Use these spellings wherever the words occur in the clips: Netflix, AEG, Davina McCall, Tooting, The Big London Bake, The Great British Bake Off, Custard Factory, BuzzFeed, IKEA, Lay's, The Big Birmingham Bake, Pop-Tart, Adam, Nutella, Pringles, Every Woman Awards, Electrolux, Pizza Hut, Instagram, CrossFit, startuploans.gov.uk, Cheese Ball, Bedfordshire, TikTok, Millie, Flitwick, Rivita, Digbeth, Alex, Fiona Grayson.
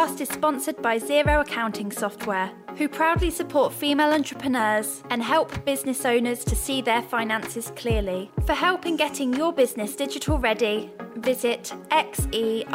podcast is sponsored by Xero Accounting Software, who proudly support female entrepreneurs and help business owners to see their finances clearly. For help in getting your business digital ready, visit xero.com.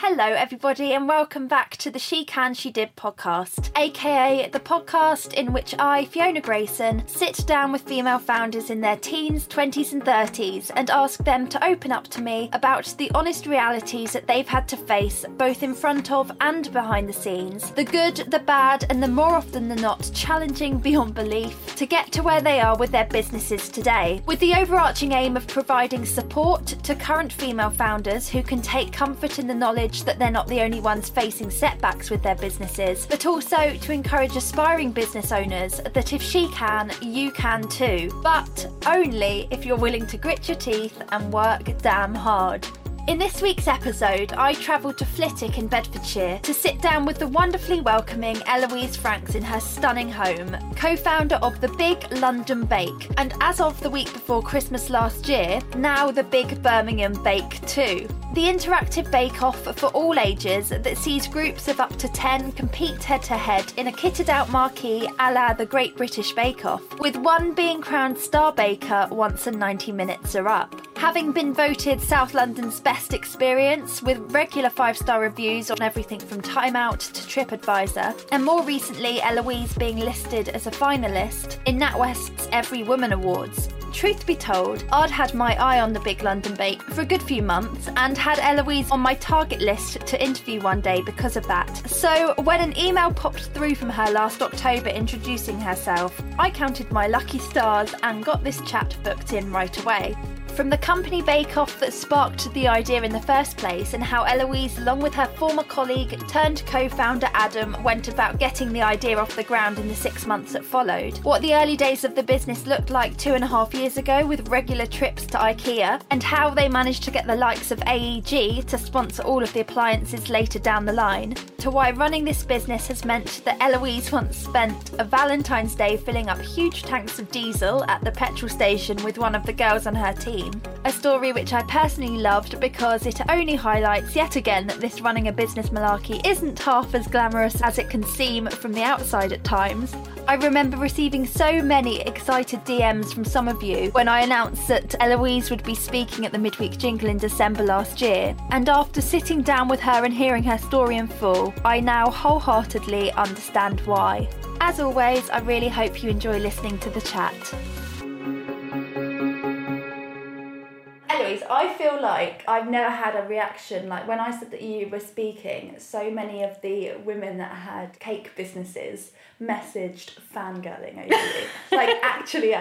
Hello everybody and welcome back to the She Can She Did podcast, aka the podcast in which I, Fiona Grayson, sit down with female founders in their teens, 20s and 30s and ask them to open up to me about the honest realities that they've had to face both in front of and behind the scenes, the good, the bad and the more often than not challenging beyond belief to get to where they are with their businesses today, with the overarching aim of providing support to current female founders who can take comfort in the knowledge that they're not the only ones facing setbacks with their businesses, but also to encourage aspiring business owners that if she can, you can too, but only if you're willing to grit your teeth and work damn hard. In this week's episode, I travelled to Flitwick in Bedfordshire to sit down with the wonderfully welcoming Eloise Franks in her stunning home, co-founder of The Big London Bake, and as of the week before Christmas last year, now The Big Birmingham Bake too. The interactive bake-off for all ages that sees groups of up to 10 compete head-to-head in a kitted-out marquee a la The Great British Bake Off, with one being crowned star baker once the 90 minutes are up. Having been voted South London's best experience with regular 5-star reviews on everything from Time Out to TripAdvisor, and more recently Eloise being listed as a finalist in NatWest's Every Woman Awards. Truth be told, I'd had my eye on the Big London Bake for a good few months and had Eloise on my target list to interview one day because of that. So when an email popped through from her last October introducing herself, I counted my lucky stars and got this chat booked in right away. From the company bake-off that sparked the idea in the first place and how Eloise, along with her former colleague turned co-founder Adam, went about getting the idea off the ground in the 6 months that followed, what the early days of the business looked like 2.5 years ago with regular trips to IKEA, and how they managed to get the likes of AEG to sponsor all of the appliances later down the line, to why running this business has meant that Eloise once spent a Valentine's Day filling up huge tanks of diesel at the petrol station with one of the girls on her team. A story which I personally loved because it only highlights yet again that this running a business malarkey isn't half as glamorous as it can seem from the outside at times. I remember receiving so many excited DMs from some of you when I announced that Eloise would be speaking at the Midweek Jingle in December last year, and after sitting down with her and hearing her story in full, I now wholeheartedly understand why. As always, I really hope you enjoy listening to the chat. I feel like I've never had a reaction, like when I said that you were speaking, so many of the women that had cake businesses messaged fangirling over you. Like actually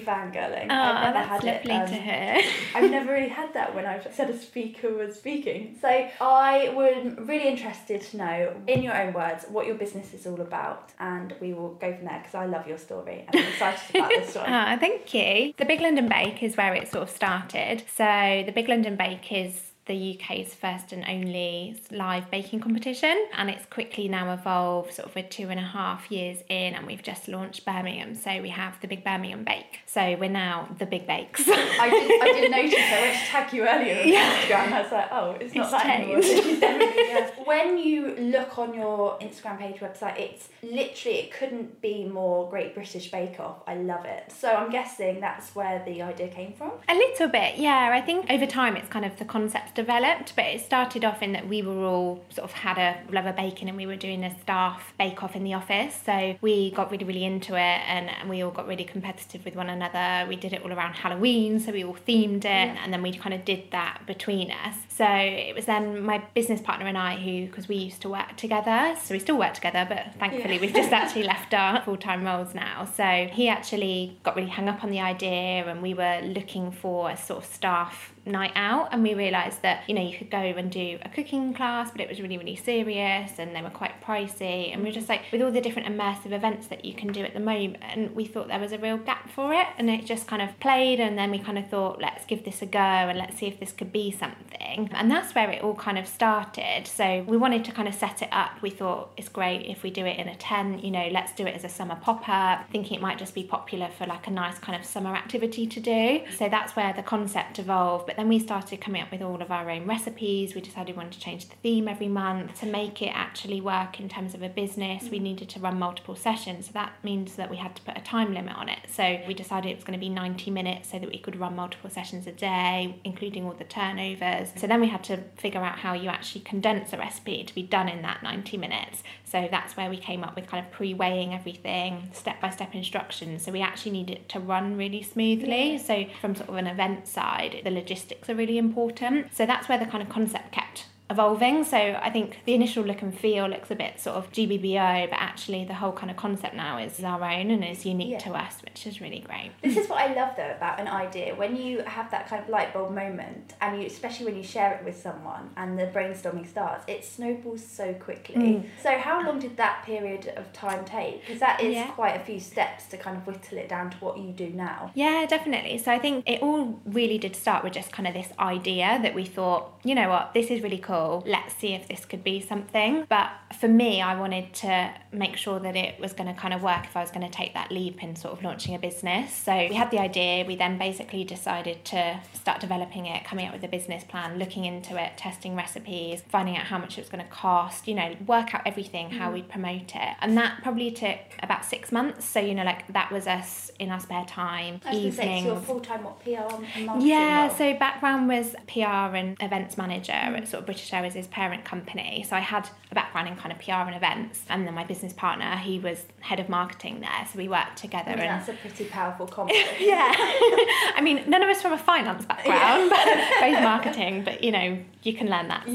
fangirling. Oh, I've never had it. That's lovely to hear. I've never really had that when I've said a speaker was speaking. So I would really interested to know, in your own words, what your business is all about, and we will go from there because I love your story and I'm excited about this story. Oh, thank you. The Big London Bake is where it sort of started. So the Big London Bake is the UK's first and only live baking competition, and it's quickly now evolved sort of we're 2.5 years in, and we've just launched Birmingham, so we have the Big Birmingham Bake, so we're now the Big Bakes. I did notice, I went to tag you earlier on Instagram and I was like, oh, it's that anymore. Yeah. When you look on your Instagram page, website, it's literally, it couldn't be more Great British Bake Off. I love it. So I'm guessing that's where the idea came from? A little bit, yeah. I think over time it's kind of the concept developed, but it started off in that we were all sort of had a love of baking, and we were doing a staff bake-off in the office, so we got really into it, and we all got really competitive with one another. We did it all around Halloween, so we all themed it, and then we kind of did that between us. So it was then my business partner and I, who, because we used to work together, so we still work together, but thankfully we've just actually left our full-time roles now, so he actually got really hung up on the idea, and we were looking for a sort of staff night out, and we realised that, you know, you could go and do a cooking class, but it was really serious and they were quite pricey, and we were just like, with all the different immersive events that you can do at the moment, and we thought there was a real gap for it, and it just kind of played, and then we kind of thought, let's give this a go and let's see if this could be something, and that's where it all kind of started. So we wanted to kind of set it up. We thought it's great if we do it in a tent, you know, let's do it as a summer pop-up, thinking it might just be popular for like a nice kind of summer activity to do. So that's where the concept evolved, but then we started coming up with all of our our own recipes. We decided we wanted to change the theme every month. To make it actually work in terms of a business, we needed to run multiple sessions. So that means that we had to put a time limit on it. So we decided it was going to be 90 minutes so that we could run multiple sessions a day, including all the turnovers. So then we had to figure out how you actually condense a recipe to be done in that 90 minutes. So that's where we came up with kind of pre-weighing everything, step-by-step instructions. So we actually need it to run really smoothly. Yeah. So from sort of an event side, the logistics are really important. So that's where the kind of concept kept evolving. So I think the initial look and feel looks a bit sort of GBBO, but actually the whole kind of concept now is our own and is unique to us, which is really great. This is what I love though about an idea, when you have that kind of light bulb moment, and you, especially when you share it with someone and the brainstorming starts, it snowballs so quickly. So how long did that period of time take? Because that is quite a few steps to kind of whittle it down to what you do now. Yeah, definitely. So I think it all really did start with just kind of this idea that we thought, you know what, this is really cool. Let's see if this could be something. But for me, I wanted to make sure that it was going to kind of work if I was going to take that leap in sort of launching a business. So we had the idea. We then basically decided to start developing it, coming up with a business plan, looking into it, testing recipes, finding out how much it was going to cost, you know, work out everything, how we'd promote it. And that probably took about 6 months. So, you know, like that was us in our spare time, evenings. So you're full-time, what, PR and marketing? Yeah, so background was PR and events manager at sort of British Airways, his parent company. So I had a background in kind of PR and events, and then my business partner, he was head of marketing there, so we worked together. I mean, and that's a pretty powerful combo. Yeah. I mean, none of us from a finance background, but both marketing, but you know, you can learn that.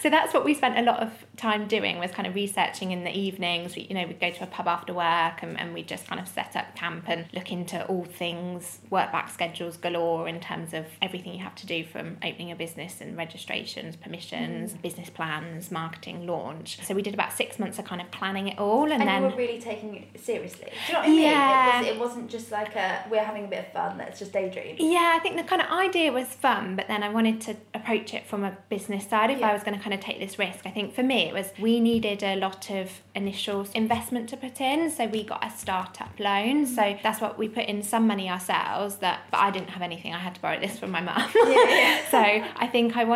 So that's what we spent a lot of time doing, was kind of researching in the evenings. You know, we'd go to a pub after work and we'd just kind of set up camp and look into all things, work back schedules galore in terms of everything you have to do from opening a business and registrations, permissions, business plans, marketing, launch. So we did about 6 months of kind of planning it all. And then you were really taking it seriously. Do you know what I mean? Yeah. It wasn't just like we're having a bit of fun, let's just daydream. Yeah, I think the kind of idea was fun, but then I wanted to approach it from a business side if I was going to kind of take this risk. I think for me it was, we needed a lot of initial investment to put in, so we got a startup loan. So that's what we put in, some money ourselves, but I didn't have anything, I had to borrow this from my mum. So I think I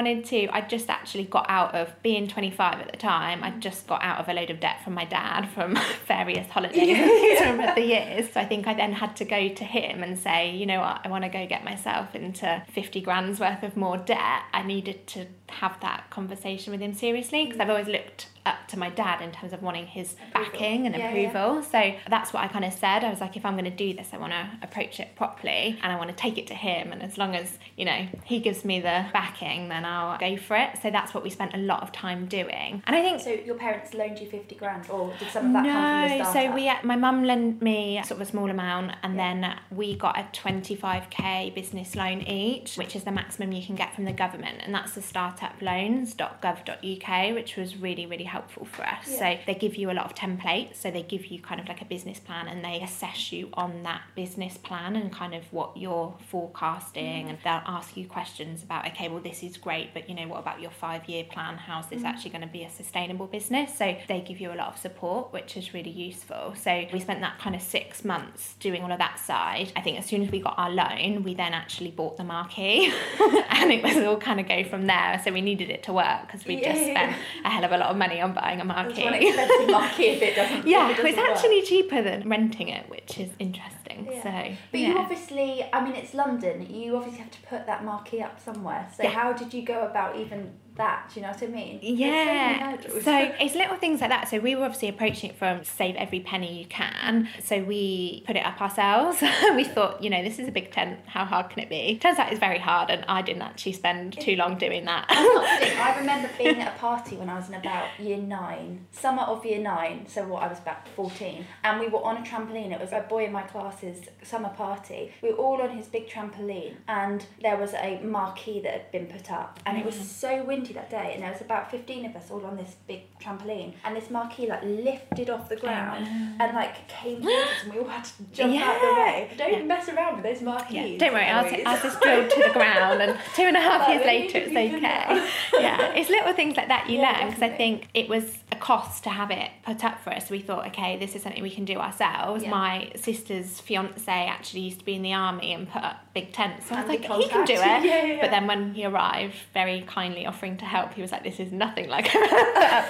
just actually got out of being 25 at the time. I just got out of a load of debt from my dad from various holidays over the years. So I think I then had to go to him and say, you know what, I want to go get myself into 50 grand's worth of more debt. I needed to have that conversation with him seriously, because I've always looked up to my dad in terms of wanting his backing and approval. So that's what I kind of said. I was like, if I'm going to do this, I want to approach it properly and I want to take it to him, and as long as, you know, he gives me the backing, then I'll go for it. So that's what we spent a lot of time doing. And I think, so your parents loaned you 50 grand or did some of that come from the startup? My mum lent me sort of a small amount, and then we got a 25k business loan each, which is the maximum you can get from the government, and that's the startuploans.gov.uk, which was really, really helpful for us. So they give you a lot of templates, so they give you kind of like a business plan and they assess you on that business plan and kind of what you're forecasting, and they'll ask you questions about, okay, well this is great, but you know, what about your 5-year plan? How's this actually going to be a sustainable business? So they give you a lot of support, which is really useful. So we spent that kind of 6 months doing all of that side. I think as soon as we got our loan, we then actually bought the marquee and it was all kind of go from there. So we needed it to work, because we just spent a hell of a lot of money on buying a marquee. It's actually cheaper than renting it, which is interesting. You obviously, I mean, it's London, you obviously have to put that marquee up somewhere, so how did you go about even that? Do you know what I mean? So it's little things like that. So we were obviously approaching it from save every penny you can, so we put it up ourselves. We thought, you know, this is a big tent, how hard can it be? Turns out it's very hard, and I didn't actually spend too long doing that. I'm not kidding. I remember being at a party when I was in about year 9, so what, I was about 14, and we were on a trampoline. It was a boy in my class's summer party, we were all on his big trampoline, and there was a marquee that had been put up, and it was so windy that day, and there was about 15 of us all on this big trampoline, and this marquee like lifted off the ground and like came to us, and we all had to jump out of the way. Don't mess around with those marquees. Don't worry, I'll just drill to the ground, and 2.5 years later it's okay. It's little things like that you learn, because I think it was a cost to have it put up for us. We thought, okay, this is something we can do ourselves. My sister's fiance actually used to be in the army and put up big tents. So I was like, he can do it. Yeah. But then when he arrived, very kindly offering to help, he was like, this is nothing like I ever put up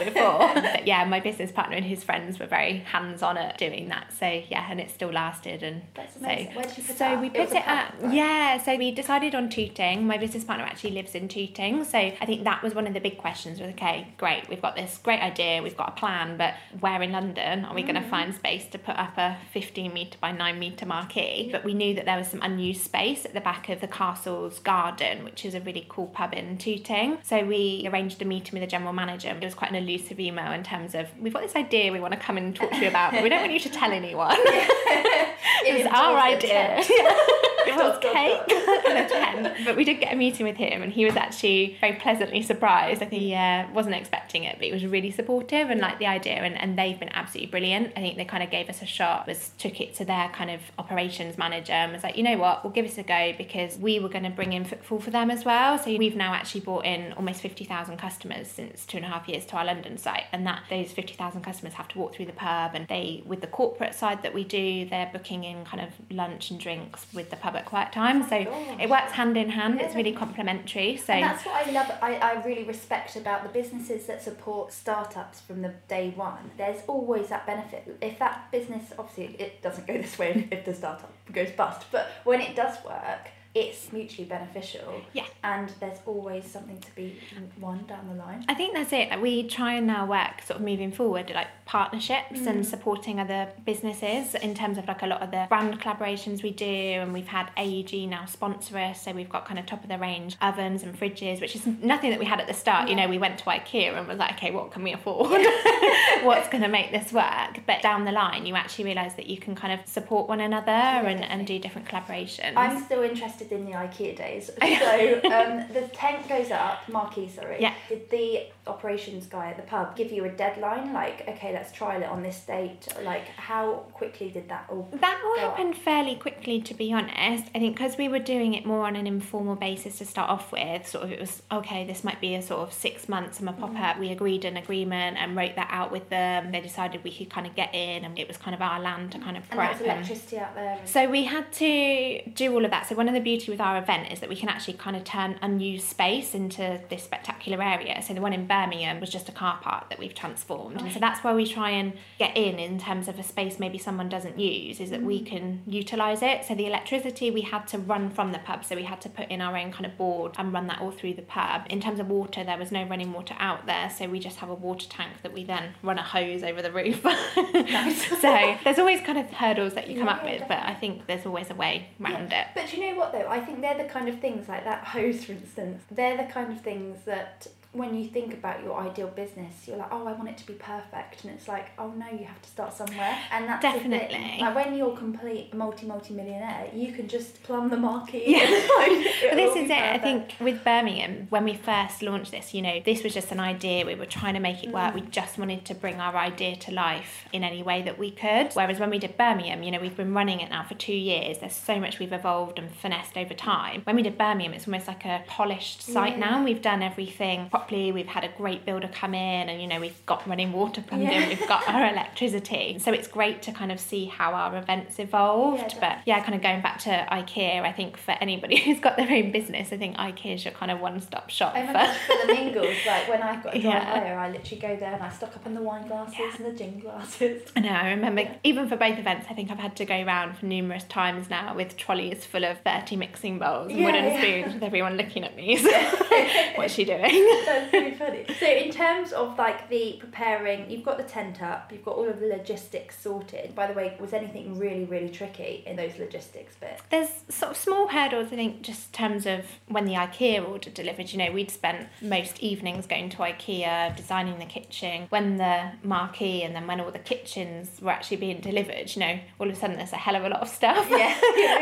before. But yeah, my business partner and his friends were very hands-on at doing that. So yeah, and it still lasted. And that's amazing. Where did you put it? So we put it at, yeah, so we decided on Tooting. My business partner actually lives in Tooting. So I think that was one of the big questions was, okay, great, we've got this great idea, we've got a plan, but where in London are we going to find space to put up a 15-metre by 9-metre marquee? But we knew that there was some unused space at the back of the Castle's Garden, which is a really cool pub in Tooting. So we arranged a meeting with the general manager. It was quite an elusive email in terms of, we've got this idea we want to come and talk to you about, but we don't want you to tell anyone. It was our idea. It was cake and a tent. But we did get a meeting with him, and he was actually very pleasantly surprised. I think he wasn't expecting it, but he was really supportive and liked the idea, and they've been absolutely brilliant. I think they kind of gave us a shot, took it to their kind of operations manager and was like, you know what, we'll give this a go, because we were going to bring in footfall for them as well. So we've now actually brought in almost 50,000 customers since 2.5 years to our London site, and that those 50,000 customers have to walk through the pub, and they, with the corporate side that we do, they're booking in kind of lunch and drinks with the pub at quiet time. So it works hand in hand. Yeah. It's really complementary. So, and that's what I love, I really respect about the businesses that support startups from the day one. There's always that benefit. If that business, obviously it doesn't go this way if the startup goes bust, but when it does work, it's mutually beneficial. Yeah. And there's always something to be won down the line. I think that's it. We try and now work sort of moving forward, like partnerships and supporting other businesses in terms of like a lot of the brand collaborations we do. And we've had AEG now sponsor us. So we've got kind of top of the range ovens and fridges, which is nothing that we had at the start. Yeah. You know, we went to IKEA and was like, okay, what can we afford? What's going to make this work? But down the line, you actually realise that you can kind of support one another and do different collaborations. I'm still interested in the IKEA days. So the tent goes up, marquee, sorry. Yeah. Did the operations guy at the pub give you a deadline? Like, okay, let's trial it on this date. Like, how quickly did that all happened fairly quickly, to be honest. I think because we were doing it more on an informal basis to start off with, sort of it was, okay, this might be a sort of 6 months and a pop-up. We agreed an agreement and wrote that out with them. They decided we could kind of get in, and it was kind of our land to kind of prep. And there's electricity out there. So we had to do all of that. So one of the beauty with our event is that we can actually kind of turn unused space into this spectacular area. So the one in Birmingham was just a car park that we've transformed. Right. And so that's where we try and get in terms of a space maybe someone doesn't use, is that we can utilise it. So the electricity we had to run from the pub, so we had to put in our own kind of board and run that all through the pub. In terms of water, there was no running water out there, so we just have a water tank that we then run a hose over the roof. So there's always kind of hurdles that you come up with, but I think there's always a way around it. But you know what though, I think they're the kind of things, like that hose for instance, they're the kind of things that when you think about your ideal business, you're like, oh, I want it to be perfect, and it's like, oh no, you have to start somewhere. And that's definitely like when you're complete multi-millionaire, you can just plumb the marquee. Yeah. But this is it. I think with Birmingham, when we first launched this, you know, this was just an idea. We were trying to make it work. We just wanted to bring our idea to life in any way that we could. Whereas when we did Birmingham, you know, we've been running it now for 2 years. There's so much we've evolved and finessed over time. When we did Birmingham, it's almost like a polished site now. We've done everything properly, we've had a great builder come in, and you know, we've got running water plumbed in, we've got our electricity. So it's great to kind of see how our events evolved. But yeah, kind of going back to IKEA, I think for anybody who's got their own business, I think IKEA is your kind of one-stop shop. Oh my gosh, for the mingles, like when I've got a dry layer, I literally go there and I stock up on the wine glasses and the gin glasses. I know, I remember even for both events, I think I've had to go around for numerous times now with trolleys full of 30 mixing bowls and wooden spoons, with everyone looking at me. So what's she doing? That's really funny. So in terms of like the preparing, you've got the tent up, you've got all of the logistics sorted. By the way, was anything really, really tricky in those logistics bits? There's sort of small hurdles, I think, just in terms of when the IKEA order delivered. You know, we'd spent most evenings going to IKEA, designing the kitchen, when the marquee, and then when all the kitchens were actually being delivered, you know, all of a sudden there's a hell of a lot of stuff. Yeah.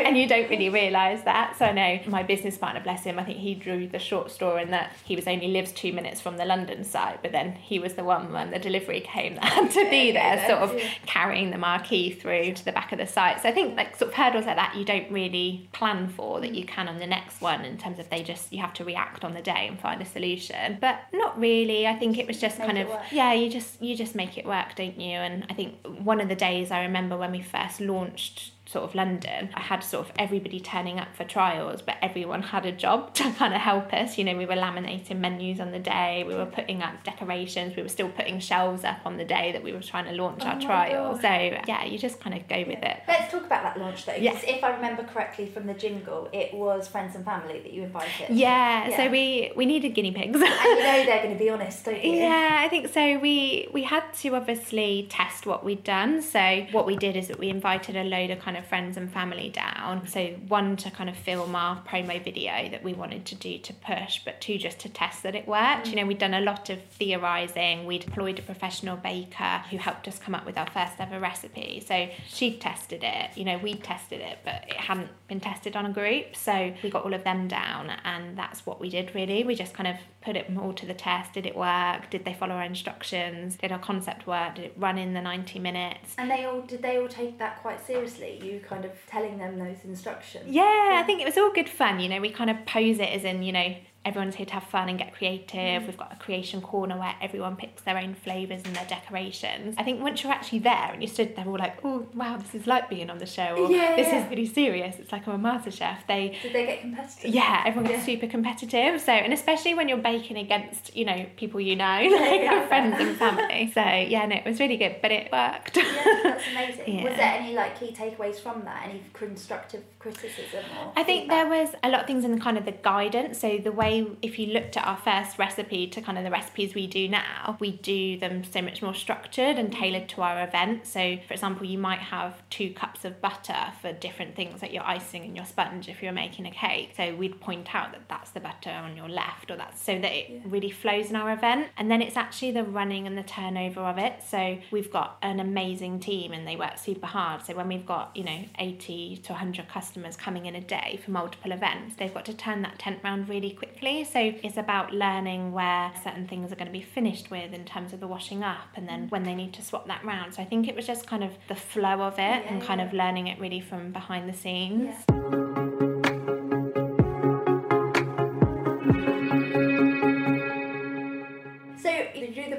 And you don't really realise that. So I know my business partner, bless him, I think he drew the short straw in that he was only lives 2 minutes from the London side, but then he was the one when the delivery came that had to be there, sort of carrying the marquee through to the back of the site. So I think like sort of hurdles like that you don't really plan for, that you can on the next one, in terms of you have to react on the day and find a solution. But not really. I think it was just kind of you just make it work, don't you? And I think one of the days I remember when we first launched sort of London, I had sort of everybody turning up for trials, but everyone had a job to kind of help us. You know, we were laminating menus on the day, we were putting up decorations, we were still putting shelves up on the day that we were trying to launch our trial. God. So yeah, you just kind of go with it. Let's talk about that launch though, because if I remember correctly from the jingle, it was friends and family that you invited. Yeah. So we needed guinea pigs. And you know they're going to be honest, don't you? Yeah, I think so. We had to obviously test what we'd done. So what we did is that we invited a load of kind of friends and family down, so one to kind of film our promo video that we wanted to do to push, but two just to test that it worked. You know, we'd done a lot of theorising, we deployed a professional baker who helped us come up with our first ever recipe, so she tested it, you know, we tested it, but it hadn't been tested on a group, so we got all of them down, and that's what we did really. We just kind of put it all to the test. Did it work? Did they follow our instructions? Did our concept work? Did it run in the 90 minutes? And did they all take that quite seriously? You kind of telling them those instructions? Yeah, I think it was all good fun. You know, we kind of pose it as in, you know, everyone's here to have fun and get creative. We've got a creation corner where everyone picks their own flavours and their decorations. I think once you're actually there and you stood there, all like, oh wow, this is like being on the show, or this is really serious, it's like I'm a master chef. Did they get competitive? Yeah, everyone gets super competitive. So, and especially when you're baking against, you know, people you know, like your friends and family. So yeah, no, it was really good, but it worked. Yeah, that's amazing. Yeah. Was there any like key takeaways from that? Any constructive criticism? Or I think there was a lot of things in the kind of the guidance. So the way, if you looked at our first recipe to kind of the recipes we do now, we do them so much more structured and tailored to our event. So for example, you might have 2 cups of butter for different things like your icing and your sponge if you're making a cake. So we'd point out that that's the butter on your left, or that's, so that it really flows in our event. And then it's actually the running and the turnover of it. So we've got an amazing team and they work super hard. So when we've got, you know, 80 to 100 customers coming in a day for multiple events, they've got to turn that tent round really quickly. So it's about learning where certain things are going to be finished with in terms of the washing up, and then when they need to swap that round. So I think it was just kind of the flow of it and kind of learning it really from behind the scenes. Yeah.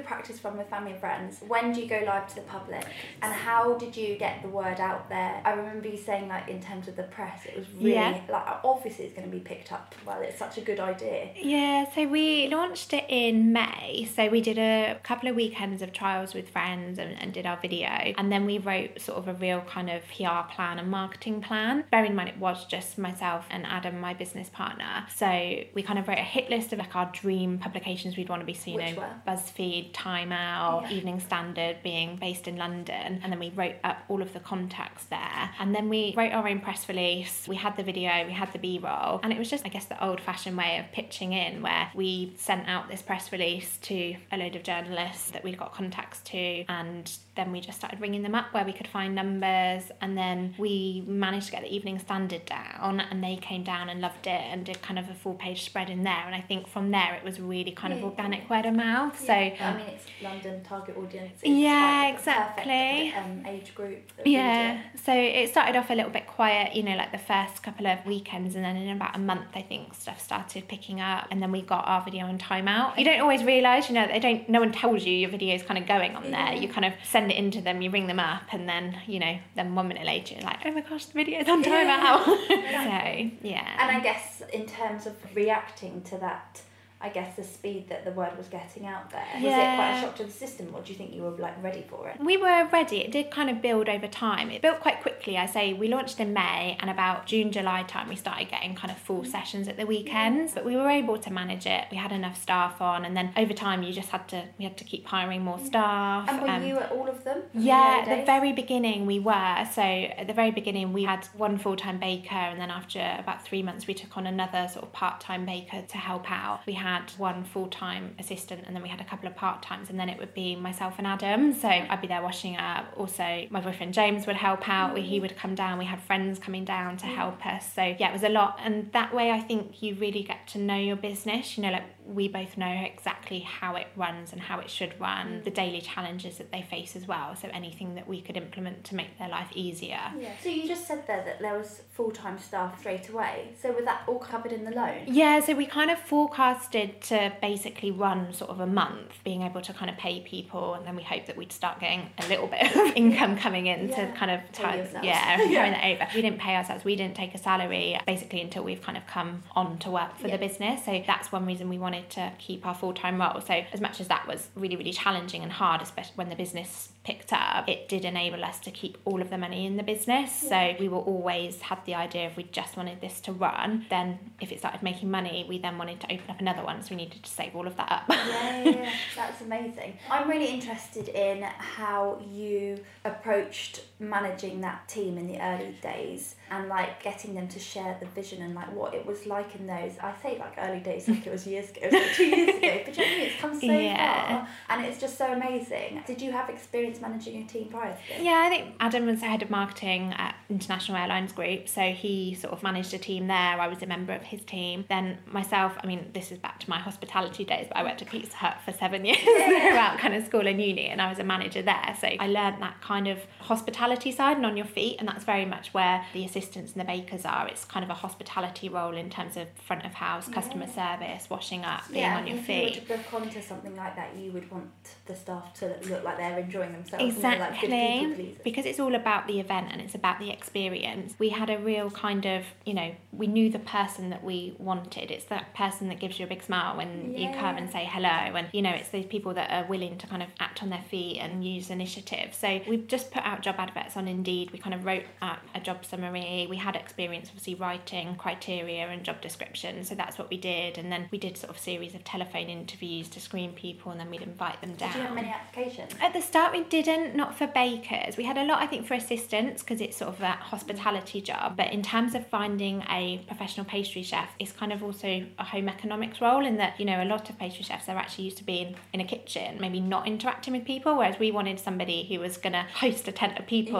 Practice from with family and friends. When do you go live to the public, and how did you get the word out there? I remember you saying, like, in terms of the press, it was really like, obviously it's going to be picked up. Well, it's such a good idea. Yeah, so we launched it in May, so we did a couple of weekends of trials with friends and did our video, and then we wrote sort of a real kind of PR plan and marketing plan. Bear in mind it was just myself and Adam, my business partner, so we kind of wrote a hit list of like our dream publications we'd want to be seen in. BuzzFeed, Time Out, Evening Standard, being based in London, and then we wrote up all of the contacts there, and then we wrote our own press release, we had the video, we had the b-roll, and it was just, I guess, the old-fashioned way of pitching in, where we sent out this press release to a load of journalists that we'd got contacts to, and then we just started ringing them up where we could find numbers, and then we managed to get the Evening Standard down, and they came down and loved it and did kind of a full-page spread in there, and I think from there it was really kind of organic word of mouth. So I mean, it's London target audience. Yeah, exactly. Age group. Yeah, so it started off a little bit quiet, you know, like the first couple of weekends, and then in about a month, I think stuff started picking up, and then we got our video on Time Out. You don't always realise, you know, no one tells you your video is kind of going on there. You kind of send it into them, you ring them up, and then, you know, then 1 minute later, you're like, oh my gosh, the video's on Time Out. So, yeah. And I guess in terms of reacting to that, I guess the speed that the word was getting out there. Was it quite a shock to the system, or do you think you were like ready for it? We were ready. It did kind of build over time. It built quite quickly. I say we launched in May, and about June, July time we started getting kind of full sessions at the weekends, but we were able to manage it. We had enough staff on, and then over time you just we had to keep hiring more staff. And were you at all of them? Yeah, at the very beginning we were. So at the very beginning we had one full-time baker, and then after about 3 months we took on another sort of part-time baker to help out. We had one full-time assistant, and then we had a couple of part-times, and then it would be myself and Adam, so I'd be there washing up. Also my boyfriend James would help out, he would come down, we had friends coming down to help us. So yeah, it was a lot, and that way I think you really get to know your business, you know, like we both know exactly how it runs and how it should run, the daily challenges that they face as well, so anything that we could implement to make their life easier. Yeah. So you just said there that there was full-time staff straight away, so was that all covered in the loan? Yeah, so we kind of forecasted to basically run sort of a month, being able to kind of pay people, and then we hope that we'd start getting a little bit of income coming in to kind of turn that over. We didn't pay ourselves, we didn't take a salary basically until we've kind of come on to work for the business, so that's one reason we wanted to keep our full-time role. So as much as that was really, really challenging and hard, especially when the business picked up, it did enable us to keep all of the money in the business. Yeah. So we were always had the idea if we just wanted this to run, then if it started making money, we then wanted to open up another one, so we needed to save all of that up. Yeah. That's amazing. I'm really interested in how you approached managing that team in the early days and like getting them to share the vision and like what it was like in those, I say like early days like it was years ago, it was like 2 years ago, but generally it's come so far and it's just so amazing. Did you have experience managing a team prior to this? Yeah, I think Adam was the head of marketing at International Airlines Group, so he sort of managed a team there. I was a member of his team. Then myself, I mean this is back to my hospitality days, but I worked at Pizza Hut for 7 years throughout kind of school and uni, and I was a manager there, so I learned that kind of hospitality side and on your feet, and that's very much where the assistants and the bakers are. It's kind of a hospitality role in terms of front of house, customer service, washing up, being on your feet. If you were to book onto something like that, you would want the staff to look like they're enjoying themselves. Exactly, like good people pleasers. Because it's all about the event and it's about the experience. We had a real kind of, you know, we knew the person that we wanted. It's that person that gives you a big smile when you come and say hello, and you know, it's those people that are willing to kind of act on their feet and use initiative. So we've just put out job adverts on Indeed. We kind of wrote up a job summary. We had experience obviously writing criteria and job descriptions, so that's what we did, and then we did sort of series of telephone interviews to screen people, and then we'd invite them down. Did you have many applications? At the start we didn't, not for bakers. We had a lot I think for assistants because it's sort of that hospitality job, but in terms of finding a professional pastry chef, it's kind of also a home economics role in that, you know, a lot of pastry chefs are actually used to being in a kitchen, maybe not interacting with people, whereas we wanted somebody who was going to host a tent of people.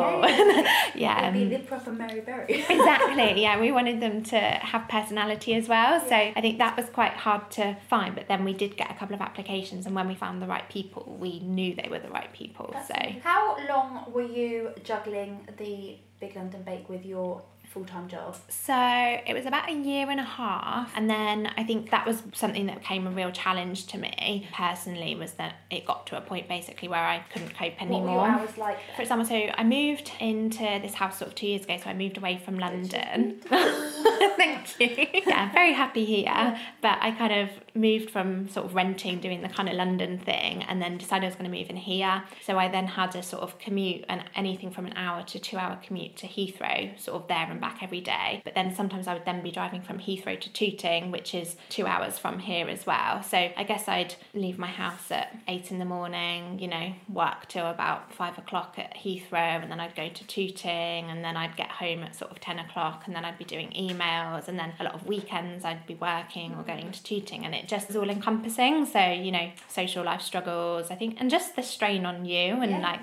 Be the proper Mary Berry. Exactly, yeah, we wanted them to have personality as well, so I think that was quite hard to find, but then we did get a couple of applications, and when we found the right people, we knew they were the right people. That's so amazing. How long were you juggling the Big London Bake with your full-time job? So it was about a year and a half, and then I think that was something that became a real challenge to me personally, was that it got to a point basically where I couldn't cope anymore. What were your hours like then? For example, so I moved into this house sort of 2 years ago, so I moved away from London. Thank you. Yeah, I'm very happy here, but I kind of moved from sort of renting, doing the kind of London thing, and then decided I was going to move in here, so I then had a sort of commute, and anything from an hour to 2 hour commute to Heathrow, sort of there and back every day, but then sometimes I would then be driving from Heathrow to Tooting, which is 2 hours from here as well. So I guess I'd leave my house at 8 in the morning, you know, work till about 5 o'clock at Heathrow, and then I'd go to Tooting, and then I'd get home at sort of 10 o'clock, and then I'd be doing emails, and then a lot of weekends I'd be working or going to Tooting, and it just is all encompassing. So, you know, social life struggles, I think, and just the strain on you and like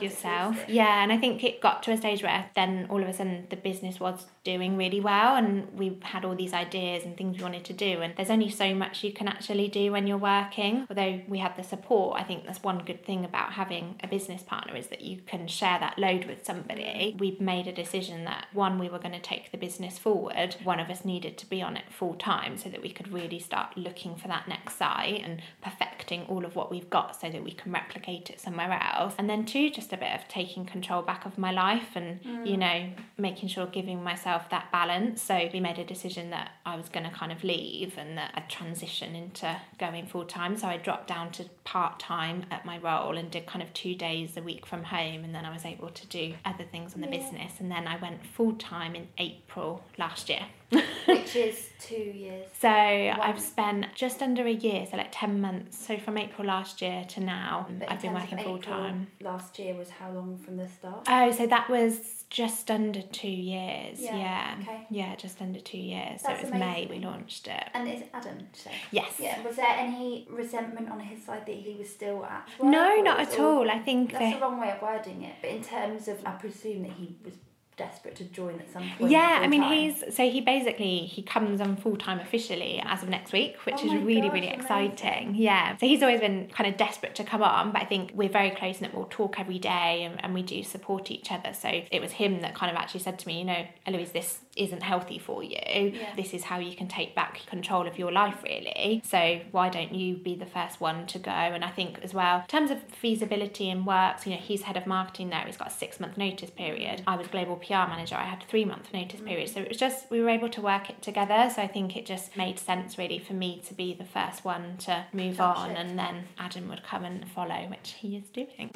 yourself. Exhausting. Yeah, and I think it got to a stage where then all of a sudden the business was doing really well, and we had all these ideas and things we wanted to do, and there's only so much you can actually do when you're working. Although we had the support, I think that's one good thing about having a business partner, is that you can share that load with somebody. We made a decision that one, we were going to take the business forward, one of us needed to be on it full time so that we could really start looking for that next site and perfecting all of what we've got so that we can replicate it somewhere else. And then two, just a bit of taking control back of my life and you know, making sure giving myself that balance. So we made a decision that I was going to kind of leave and that I'd transition into going full time, so I dropped down to part time at my role and did kind of 2 days a week from home, and then I was able to do other things on the business, and then I went full time in April last year. Which is 2 years. So I've spent just under a year, so like 10 months. So from April last year to now, I've been working full time. Last year was how long from the start? Oh, so that was just under 2 years. Yeah. Okay. Yeah, just under 2 years. That's so it was amazing. May we launched it. And it's Adam, did you say? Yes. Yeah. Was there any resentment on his side that he was still at work? No, not at all. I think that's the wrong way of wording it. But in terms of, I presume that he was desperate to join at some point. Yeah, I mean, he comes on full-time officially as of next week, which is really, really exciting. Amazing. Yeah. So he's always been kind of desperate to come on, but I think we're very close and that we'll talk every day and we do support each other. So it was him that kind of actually said to me, you know, Eloise, this isn't healthy for you. Yeah. This is how you can take back control of your life, really. So why don't you be the first one to go? And I think as well, in terms of feasibility and works, you know, he's head of marketing there. He's got a 6-month notice period. I was global PR manager. I had a 3-month notice period. So it was just, we were able to work it together. So I think it just made sense really for me to be the first one to move on, and then Adam would come and follow, which he is doing.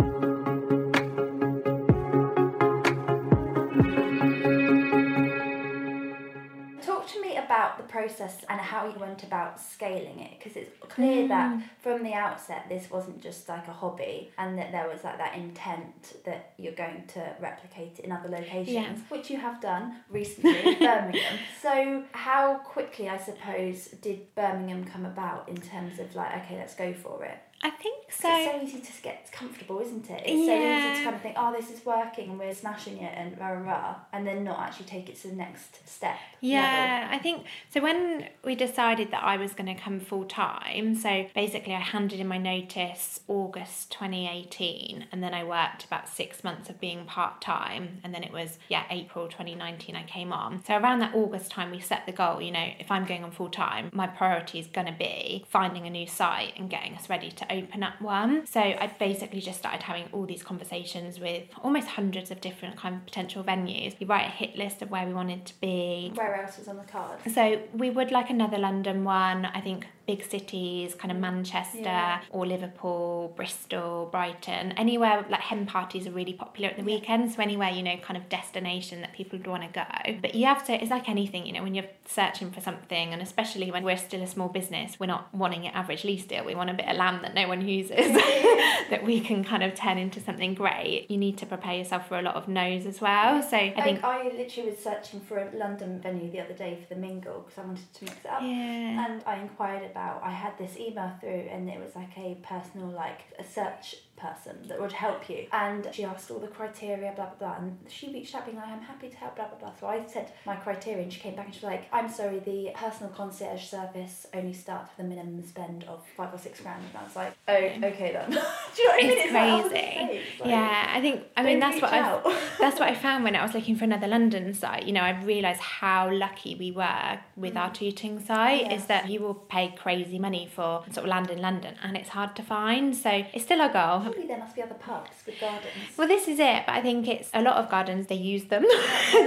About the process and how you went about scaling it, because it's clear that from the outset this wasn't just like a hobby, and that there was like that intent that you're going to replicate it in other locations, which you have done recently in Birmingham. So how quickly, I suppose, did Birmingham come about in terms of like, okay, let's go for it? I think so. It's so easy to get comfortable, isn't it? It's so easy to kind of think, oh, this is working and we're smashing it and rah, rah, rah, and then not actually take it to the next step. Yeah, level. I think, so when we decided that I was going to come full time, so basically I handed in my notice August 2018, and then I worked about 6 months of being part time, and then it was, April 2019 I came on. So around that August time we set the goal, you know, if I'm going on full time, my priority is going to be finding a new site and getting us ready to open up one. So I basically just started having all these conversations with almost hundreds of different kind of potential venues. We write a hit list of where we wanted to be. Where else was on the card? So we would like another London one, I think. Big cities, kind of Manchester or Liverpool, Bristol, Brighton, anywhere, like hen parties are really popular at the weekends, so anywhere, you know, kind of destination that people would want to go. But you have to, it's like anything, you know, when you're searching for something, and especially when we're still a small business, we're not wanting an average lease deal, we want a bit of land that no one uses that we can kind of turn into something great. You need to prepare yourself for a lot of no's as well. So I think I literally was searching for a London venue the other day for the mingle because I wanted to mix it up, and I inquired about, I had this email through and it was like a personal, like a search person that would help you, and she asked all the criteria, blah blah blah, and she reached out being like, I'm happy to help, blah blah blah. So I said my criteria and she came back and she was like, I'm sorry, the personal concierge service only starts with a minimum spend of £5,000 or £6,000, and I was like, oh, okay then. Do you know what I mean? It's crazy. Like, I think, I mean, that's what I found when I was looking for another London site. You know, I realised how lucky we were with our Tooting site, is that you will pay crazy money for sort of land in London and it's hard to find, so it's still our goal. Probably there must be other parks with gardens. Well, this is it, but I think it's a lot of gardens, they use them.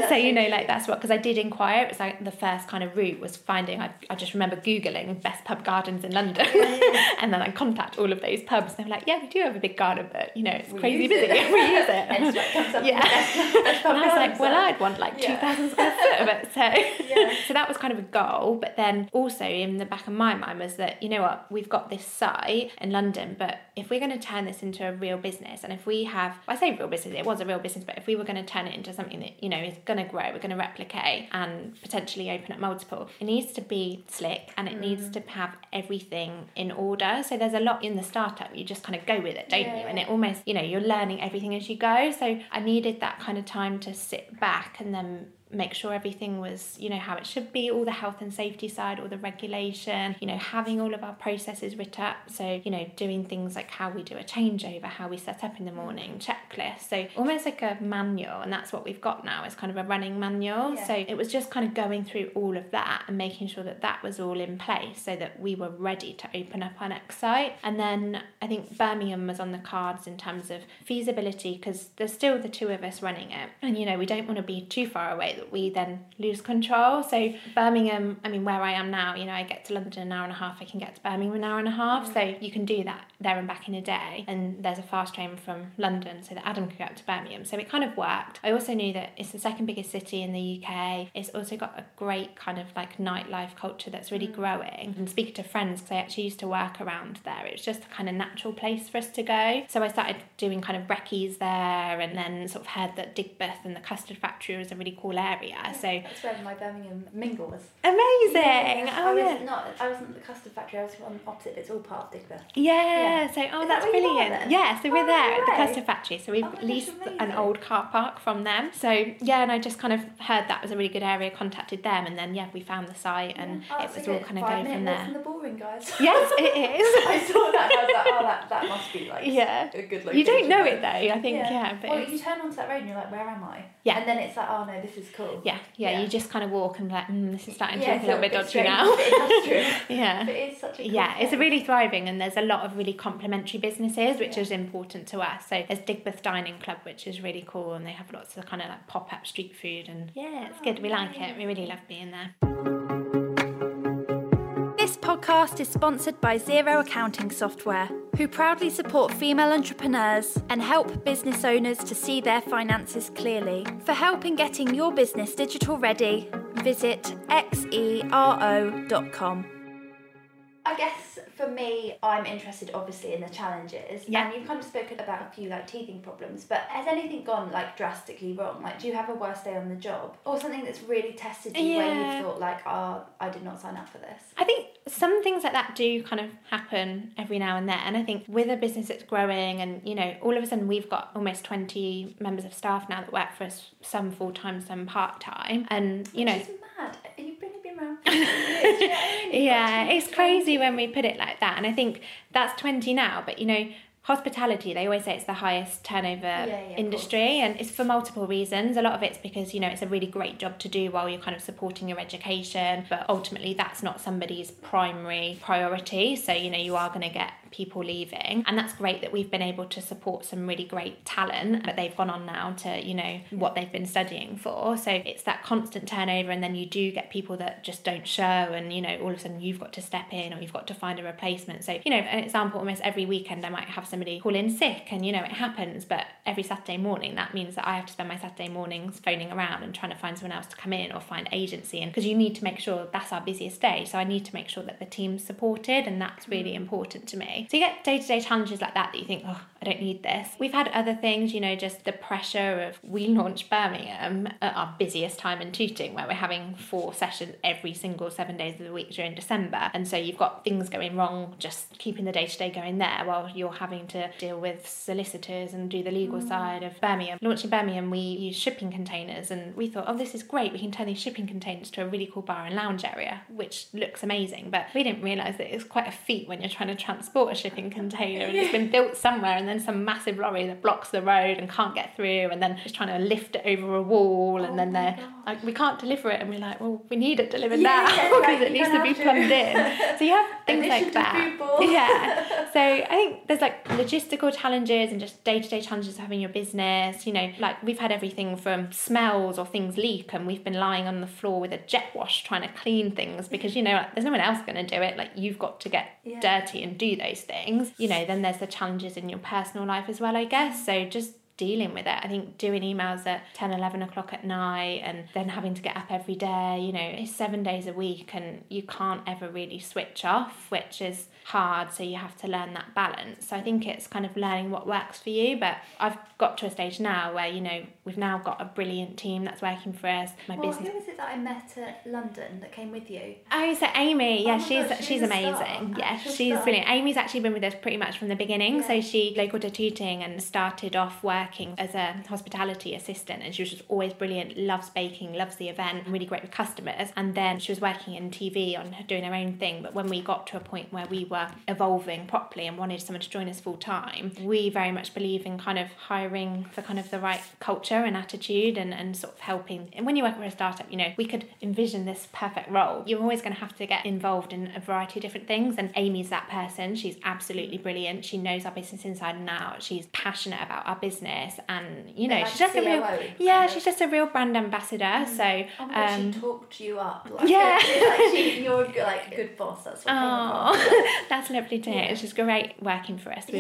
So, you know, like that's what, because I did inquire, it was like the first kind of route was finding, I just remember Googling best pub gardens in London and then I contact all of those pubs and they were like, yeah, we do have a big garden, but you know, it's crazy busy, we use it. And I was like, well, I'd want like 2,000 square foot of it. So, so that was kind of a goal, but then also in the back of my mind was that, you know what, we've got this site in London, but if we're going to turn this into a real business, and if we have, I say real business, it was a real business, but if we were going to turn it into something that, you know, is going to grow, we're going to replicate and potentially open up multiple, it needs to be slick and it needs to have everything in order. So there's a lot in the startup, you just kind of go with it, don't you? And it almost, you know, you're learning everything as you go. So I needed that kind of time to sit back and then make sure everything was, you know, how it should be, all the health and safety side, all the regulation, you know, having all of our processes written up. So, you know, doing things like how we do a changeover, how we set up in the morning, checklist. So almost like a manual, and that's what we've got now, is kind of a running manual. So it was just kind of going through all of that and making sure that that was all in place so that we were ready to open up our next site. And then I think Birmingham was on the cards in terms of feasibility, because there's still the two of us running it, and you know, we don't want to be too far away that we then lose control. So Birmingham, I mean, where I am now, you know, I get to London in an hour and a half, I can get to Birmingham in an hour and a half, so you can do that there and back in a day, and there's a fast train from London so that Adam could go up to Birmingham, so it kind of worked. I also knew that it's the second biggest city in the UK, it's also got a great kind of like nightlife culture that's really growing, and speaking to friends, because I actually used to work around there, it was just a kind of natural place for us to go. So I started doing kind of recce's there, and then sort of heard that Digbeth and the Custard Factory was a really cool area area. So that's where my Birmingham mingle was. Amazing. Yeah. Oh, I wasn't at the Custard Factory, I was on opposite, but it's all part of Digbeth. Yeah. So that's brilliant. Yeah, so we're there at the Custard Factory. So we've leased an old car park from them. So yeah, and I just kind of heard that was a really good area, contacted them, and then yeah, we found the site, and it was all kind of going from there. It's the boring guys. Yes, it is. I saw that and I was like, oh, that must be like a good location. You don't know it though, I think. Yeah, but you turn onto that road and you're like, where am I? Yeah. And then it's like, oh no, this is cool. Yeah. You just kind of walk and like, this is starting to look a little bit dodgy now. Yeah. But it's such a cool place. It's really thriving, and there's a lot of really complementary businesses, which is important to us. So there's Digbeth Dining Club, which is really cool, and they have lots of kind of like pop-up street food, and it's good. We like it. We really love being there. This podcast is sponsored by Xero Accounting Software, who proudly support female entrepreneurs and help business owners to see their finances clearly. For help in getting your business digital ready, visit xero.com. I guess for me, I'm interested obviously in the challenges. Yeah. And you've kind of spoken about a few like teething problems, but has anything gone like drastically wrong? Like, do you have a worst day on the job or something that's really tested you where you thought like, oh, I did not sign up for this? I think some things like that do kind of happen every now and then. And I think with a business that's growing and, you know, all of a sudden we've got almost 20 members of staff now that work for us, some full-time, some part-time. And, you know... Which is mad. You've really been around for 2 years, you know what I mean? Yeah, it's crazy when we put it like that. And I think that's 20 now, but you know, hospitality, they always say it's the highest turnover industry, and it's for multiple reasons. A lot of it's because, you know, it's a really great job to do while you're kind of supporting your education, but ultimately that's not somebody's primary priority. So, you know, you are going to get people leaving, and that's great that we've been able to support some really great talent, but they've gone on now to, you know, what they've been studying for. So it's that constant turnover, and then you do get people that just don't show, and you know, all of a sudden you've got to step in or you've got to find a replacement. So, you know, for an example, almost every weekend I might have somebody call in sick, and you know, it happens, but every Saturday morning that means that I have to spend my Saturday mornings phoning around and trying to find someone else to come in or find agency, and because you need to make sure that's our busiest day, so I need to make sure that the team's supported, and that's really important to me. So you get day-to-day challenges like that you think, oh, I don't need this. We've had other things, you know, just the pressure of, we launched Birmingham at our busiest time in Tooting, where we're having 4 sessions every single 7 days of the week during December. And so you've got things going wrong, just keeping the day-to-day going there while you're having to deal with solicitors and do the legal side of Birmingham. Launching Birmingham, we used shipping containers, and we thought, oh, this is great. We can turn these shipping containers to a really cool bar and lounge area, which looks amazing. But we didn't realise that it's quite a feat when you're trying to transport a shipping container, and it's been built somewhere, and then some massive lorry that blocks the road and can't get through, and then just trying to lift it over a wall, and then they're like, we can't deliver it, and we're like, well, we need it delivered now because it needs to be plumbed in. So you have things like that. So I think there's like logistical challenges and just day-to-day challenges of having your business. You know, like we've had everything from smells or things leak, and we've been lying on the floor with a jet wash trying to clean things because, you know, like, there's no one else going to do it. Like, you've got to get dirty and do those things. You know, then there's the challenges in your personal life as well, I guess. So just dealing with it. I think doing emails at 10, 11 o'clock at night, and then having to get up every day, you know, it's 7 days a week, and you can't ever really switch off, which is hard. So you have to learn that balance. So I think it's kind of learning what works for you. But I've got to a stage now where, you know, we've now got a brilliant team that's working for us. Business. Who is it that I met at London that came with you? Oh, so Amy. Yeah, she's amazing. Yeah, she's brilliant. Amy's actually been with us pretty much from the beginning. Yeah. So she local to Tooting and started off working as a hospitality assistant, and she was just always brilliant. Loves baking, loves the event, really great with customers. And then she was working in TV on doing her own thing. But when we got to a point where we were evolving properly and wanted someone to join us full time, we very much believe in kind of hiring for kind of the right culture and attitude, and sort of helping. And when you work with a startup, you know, we could envision this perfect role. You're always going to have to get involved in a variety of different things, and Amy's that person. She's absolutely brilliant. She knows our business inside and out. She's passionate about our business, and you know, she's just a real she's just a real brand ambassador. So she talked you up. You're like a good boss. That's what that's lovely to hear. Yeah. She's great working for us. We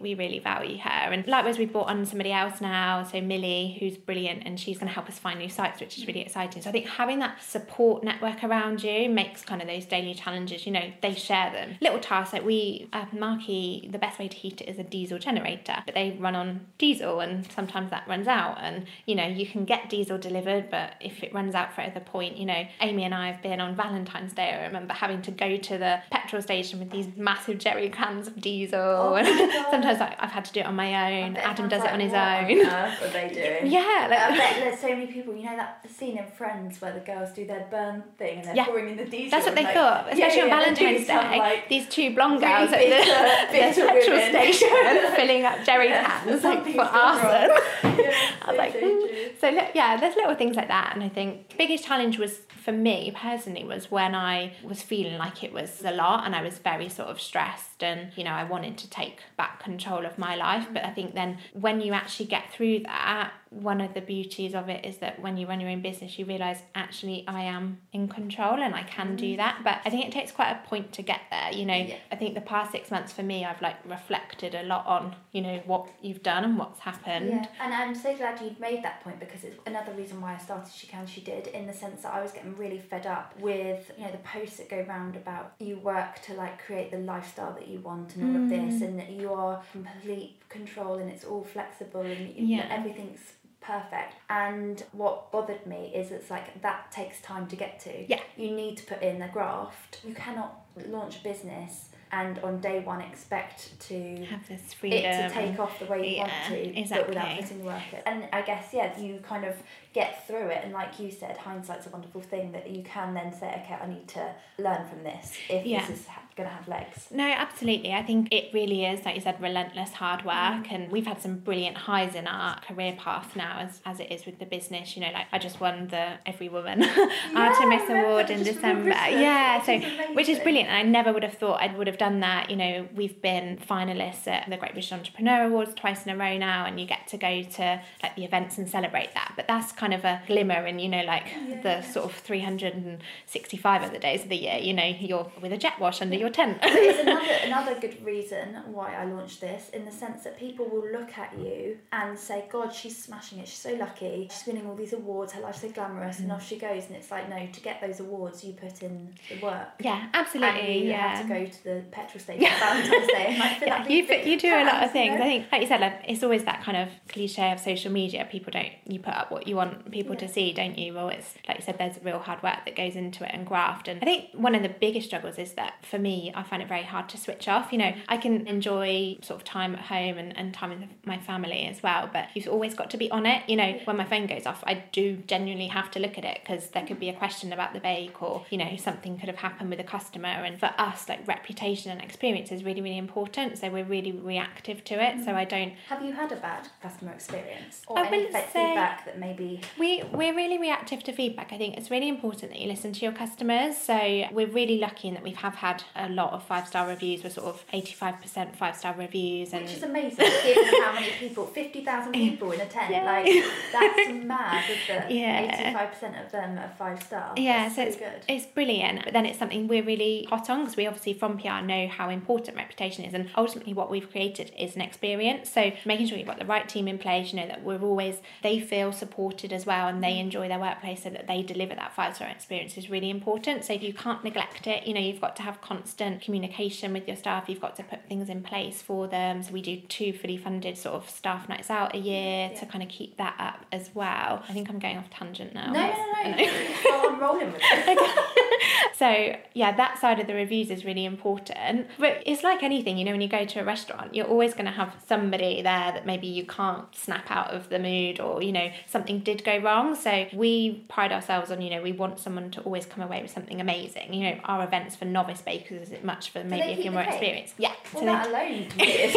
really value her. And likewise, we brought on somebody else now, so Millie, who's brilliant, and she's going to help us find new sites, which is really exciting. So I think having that support network around you makes kind of those daily challenges, you know, they share them. Little tasks, like we, Marky, the best way to heat it is a diesel generator, but they run on diesel. diesel, and sometimes that runs out, and you know, you can get diesel delivered, but if it runs out further point, you know, Amy and I have been on Valentine's Day, I remember having to go to the petrol station with these massive jerry cans of diesel, and sometimes I've had to do it on my own. Adam does it on his own. What they do? Yeah, like, I bet there's so many people, you know that scene in Friends where the girls do their burn thing and they're pouring in the diesel. That's what they thought, especially on Valentine's Day, like, these two blonde girls at the petrol station filling up jerry cans like for arson. I was like, so yeah, there's little things like that. And I think the biggest challenge was for me personally was when I was feeling like it was a lot and I was very sort of stressed, and you know, I wanted to take back control of my life. But I think then when you actually get through that, one of the beauties of it is that when you run your own business, you realise actually I am in control and I can do that. But I think it takes quite a point to get there, you know. Yeah. I think the past 6 months for me, I've like reflected a lot on, you know, what you've done and what's happened. Yeah. And I'm so glad you've made that point, because it's another reason why I started She Can, She Did, in the sense that I was getting really fed up with, you know, the posts that go round about you work to like create the lifestyle that you want and all of this, and that you are complete control and it's all flexible and everything's perfect. And what bothered me is it's like that takes time to get to. Yeah. You need to put in the graft. You cannot launch a business and on day one expect to have this freedom, it to take off the way you want to, but without putting the work in. And I guess, yeah, you kind of get through it, and like you said, hindsight's a wonderful thing that you can then say, okay, I need to learn from this if this is going to have legs. No, absolutely. I think it really is, like you said, relentless hard work, and we've had some brilliant highs in our career path now, as it is with the business, you know, like I just won the Every Woman Artemis Award in December. Yeah, so amazing. Which is brilliant, and I never would have thought I would have done that. You know, we've been finalists at the Great British Entrepreneur Awards twice in a row now, and you get to go to like the events and celebrate that. But that's kind of a glimmer, and you know, like the sort of 365 other days of the year, you know, you're with a jet wash under your tent. But it's another good reason why I launched this, in the sense that people will look at you and say, God, she's smashing it, she's so lucky, she's winning all these awards, her life's so glamorous, and off she goes. And it's like, no, to get those awards you put in the work. Yeah, absolutely. And you have to go to the petrol station Valentine's Day. Like, you do a lot of things, you know? I think, like you said, like, it's always that kind of cliche of social media, you put up what you want people to see, don't you? Well, it's like you said, there's real hard work that goes into it and graft. And I think one of the biggest struggles is that for me, I find it very hard to switch off. You know, I can enjoy sort of time at home and time with my family as well, but you've always got to be on it. You know, when my phone goes off, I do genuinely have to look at it, because there could be a question about the bake, or you know, something could have happened with a customer. And for us, like, reputation and experience is really, really important, so we're really reactive to it. So I don't... Have you had a bad customer experience? Or any feedback that maybe... We're really reactive to feedback. I think it's really important that you listen to your customers. So we're really lucky in that we have had a lot of 5-star reviews. We're sort of 85% 5-star reviews. Which is amazing, given how many people, 50,000 people in a tent. Yeah. Like, that's mad, isn't it? Yeah. 85% of them are 5-star. Yeah, that's so it's good. It's brilliant. But then it's something we're really hot on, because we obviously from PR know how important reputation is, and ultimately what we've created is an experience. So making sure you've got the right team in place, you know, that they feel supported as well, and they enjoy their workplace, so that they deliver that 5-star experience is really important. So you can't neglect it. You know, you've got to have constant communication with your staff, you've got to put things in place for them. So we do 2 fully funded sort of staff nights out a year to kind of keep that up as well. I think I'm going off tangent now. No. I'm rolling with it. So yeah, that side of the reviews is really important. But it's like anything, you know, when you go to a restaurant, you're always going to have somebody there that maybe you can't snap out of the mood, or you know, something did go wrong. So we pride ourselves on, you know, we want someone to always come away with something amazing. You know, our events for novice bakers is much for maybe if you're more experienced. Yeah. Well, so that alone to me is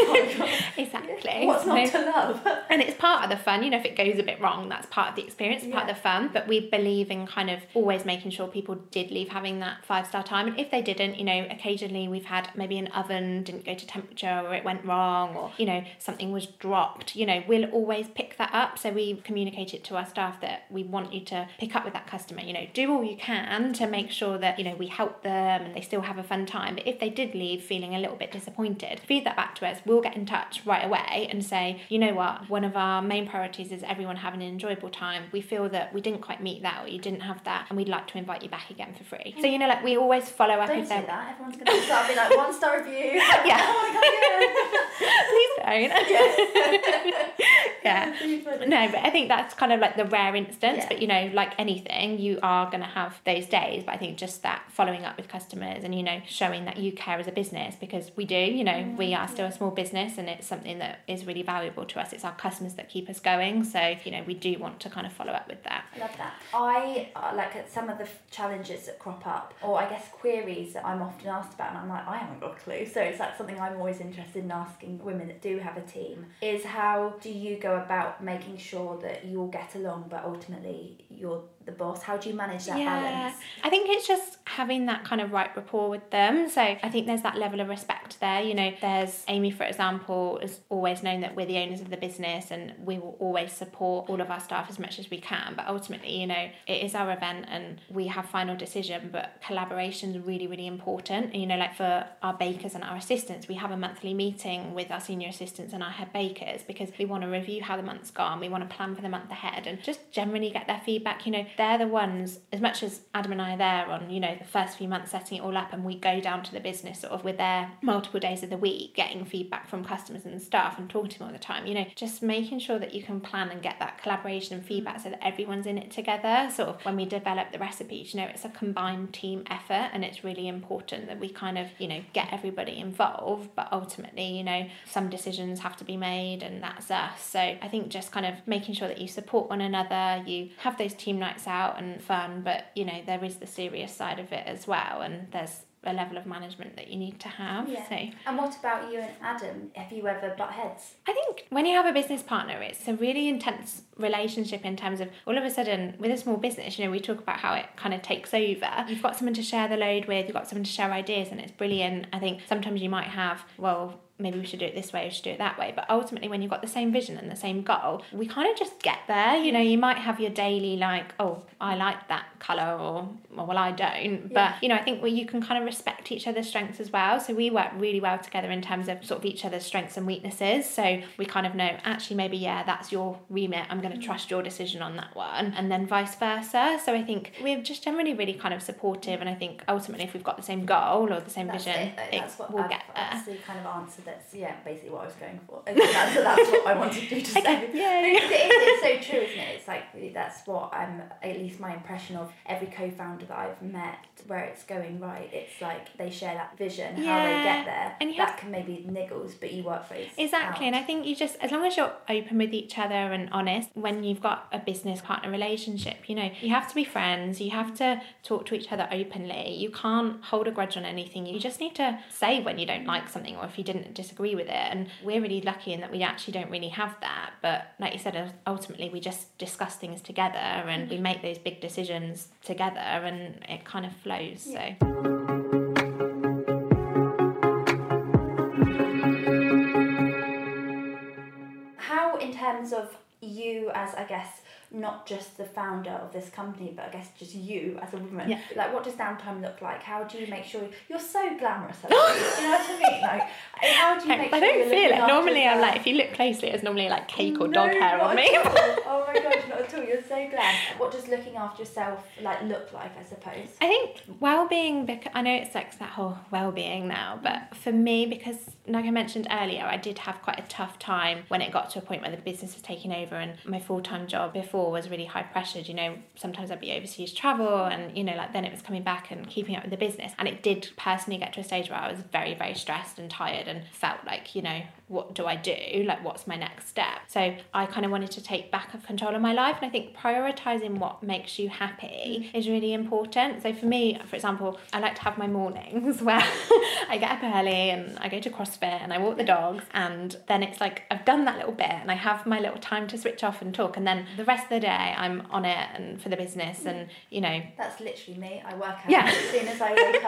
exactly what's not to love. And it's part of the fun, you know, if it goes a bit wrong, that's part of the experience, part of the fun. But we believe in kind of always making sure people did leave having that 5-star time. And if they didn't, you know, occasionally we've had maybe an oven didn't go to temperature, or it went wrong, or you know, something was dropped. You know, we'll always pick that up. So we communicate it to our staff that we want you to pick up with that customer, you know, do all you can to make sure that, you know, we help them and they still have a fun time. But if they did leave feeling a little bit disappointed, feed that back to us. We'll get in touch right away and say, you know what, one of our main priorities is everyone having an enjoyable time. We feel that we didn't quite meet that, or you didn't have that, and we'd like to invite you back again for free. So, you know, like, we always follow up. Don't say that, everyone's going to start being like, 1-star review. Yeah. I want to come again. Please don't. Yeah. No, but I think that's kind of like the rare instance. Yeah. But, you know, like anything, you are going to have those days. But I think just that following up with customers and, you know, showing that you care as a business, because we do, you know, we are still a small business and it's something that is really valuable to us. It's our customers that keep us going. So, you know, we do want to kind of follow up with that. I love that. I like at some of the challenges that crop up, or I guess queries that I'm often asked about, and I'm like, I haven't got a clue. So it's like something I'm always interested in asking women that do have a team is, how do you go about making sure that you all get along, but ultimately you're the boss? How do you manage that balance? I think it's just having that kind of right rapport with them. So I think there's that level of respect there. You know, there's Amy, for example, has always known that we're the owners of the business and we will always support all of our staff as much as we can. But ultimately, you know, it is our event and we have final decision, but collaboration is really, really important. And, you know, like for our bakers and our assistants, we have a monthly meeting with our senior assistants and our head bakers, because we want to review how the month's gone. We want to plan for the month ahead and just generally get their feedback. You know, they're the ones, as much as Adam and I are there on, you know, the first few months setting it all up, and we go down to the business sort of with their multiple days of the week, getting feedback from customers and staff and talking to them all the time. You know, just making sure that you can plan and get that collaboration and feedback so that everyone's in it together. Sort of when we develop the recipes, you know, it's a combined team effort, and it's really important that we kind of, you know, get everybody involved. But ultimately, you know, some decisions have to be made, and that's us. So I think just kind of making sure that you support one another, you have those team nights out and fun, but, you know, there is the serious side of it as well, and there's a level of management that you need to have. Yeah. So. And what about you and Adam? Have you ever butt heads? I think when you have a business partner, it's a really intense relationship in terms of, all of a sudden, with a small business, you know, we talk about how it kind of takes over. You've got someone to share the load with, you've got someone to share ideas, and it's brilliant. I think sometimes you might have, well, maybe we should do it this way, we should do it that way. But ultimately, when you've got the same vision and the same goal, we kind of just get there. You know, you might have your daily, like, oh, I like that colour, or well, I don't. But, you know, I think you can kind of respect each other's strengths as well. So we work really well together in terms of sort of each other's strengths and weaknesses. So we kind of know, actually, maybe, that's your remit. I'm going to trust your decision on that one. And then vice versa. So I think we're just generally really kind of supportive. And I think ultimately, if we've got the same goal or the same vision, we'll get there. That's the kind of answer. That's basically what I was going for. That's what I wanted you to say. It's so true, isn't it? It's like, that's what I'm, at least my impression of every co-founder that I've met, where it's going right. It's like they share that vision, how they get there, and that can maybe niggles, but you work for it. Exactly, and I think you just, as long as you're open with each other and honest, when you've got a business partner relationship, you know, you have to be friends. You have to talk to each other openly. You can't hold a grudge on anything. You just need to say when you don't like something, or if you didn't disagree with it. And we're really lucky in that we actually don't really have that, but like you said, ultimately we just discuss things together and we make those big decisions together, and it kind of flows. So how, in terms of you as, I guess, not just the founder of this company, but I guess just you as a woman, like, what does downtime look like? How do you make sure you're so glamorous? You know what I mean? Like, how do you make sure? I don't feel it. Normally, I'm like, if you look closely, it's normally like cake or dog hair on me. Oh my God, not at all. You're so glam. What does looking after yourself like look like, I suppose? I think well-being, because I know it's like that whole well-being now, but for me, because like I mentioned earlier, I did have quite a tough time when it got to a point where the business was taking over, and my full-time job before was really high pressured. You know, sometimes I'd be overseas travel, and, you know, like, then it was coming back and keeping up with the business, and it did personally get to a stage where I was very, very stressed and tired, and felt like, you know, what do I do? Like, what's my next step? So I kind of wanted to take back control of my life, and I think prioritising what makes you happy is really important. So for me, for example, I like to have my mornings where I get up early and I go to CrossFit and I walk the dogs, and then it's like I've done that little bit and I have my little time to switch off and talk, and then the rest of the day I'm on it and for the business. And, you know, that's literally me. I work out as soon as I wake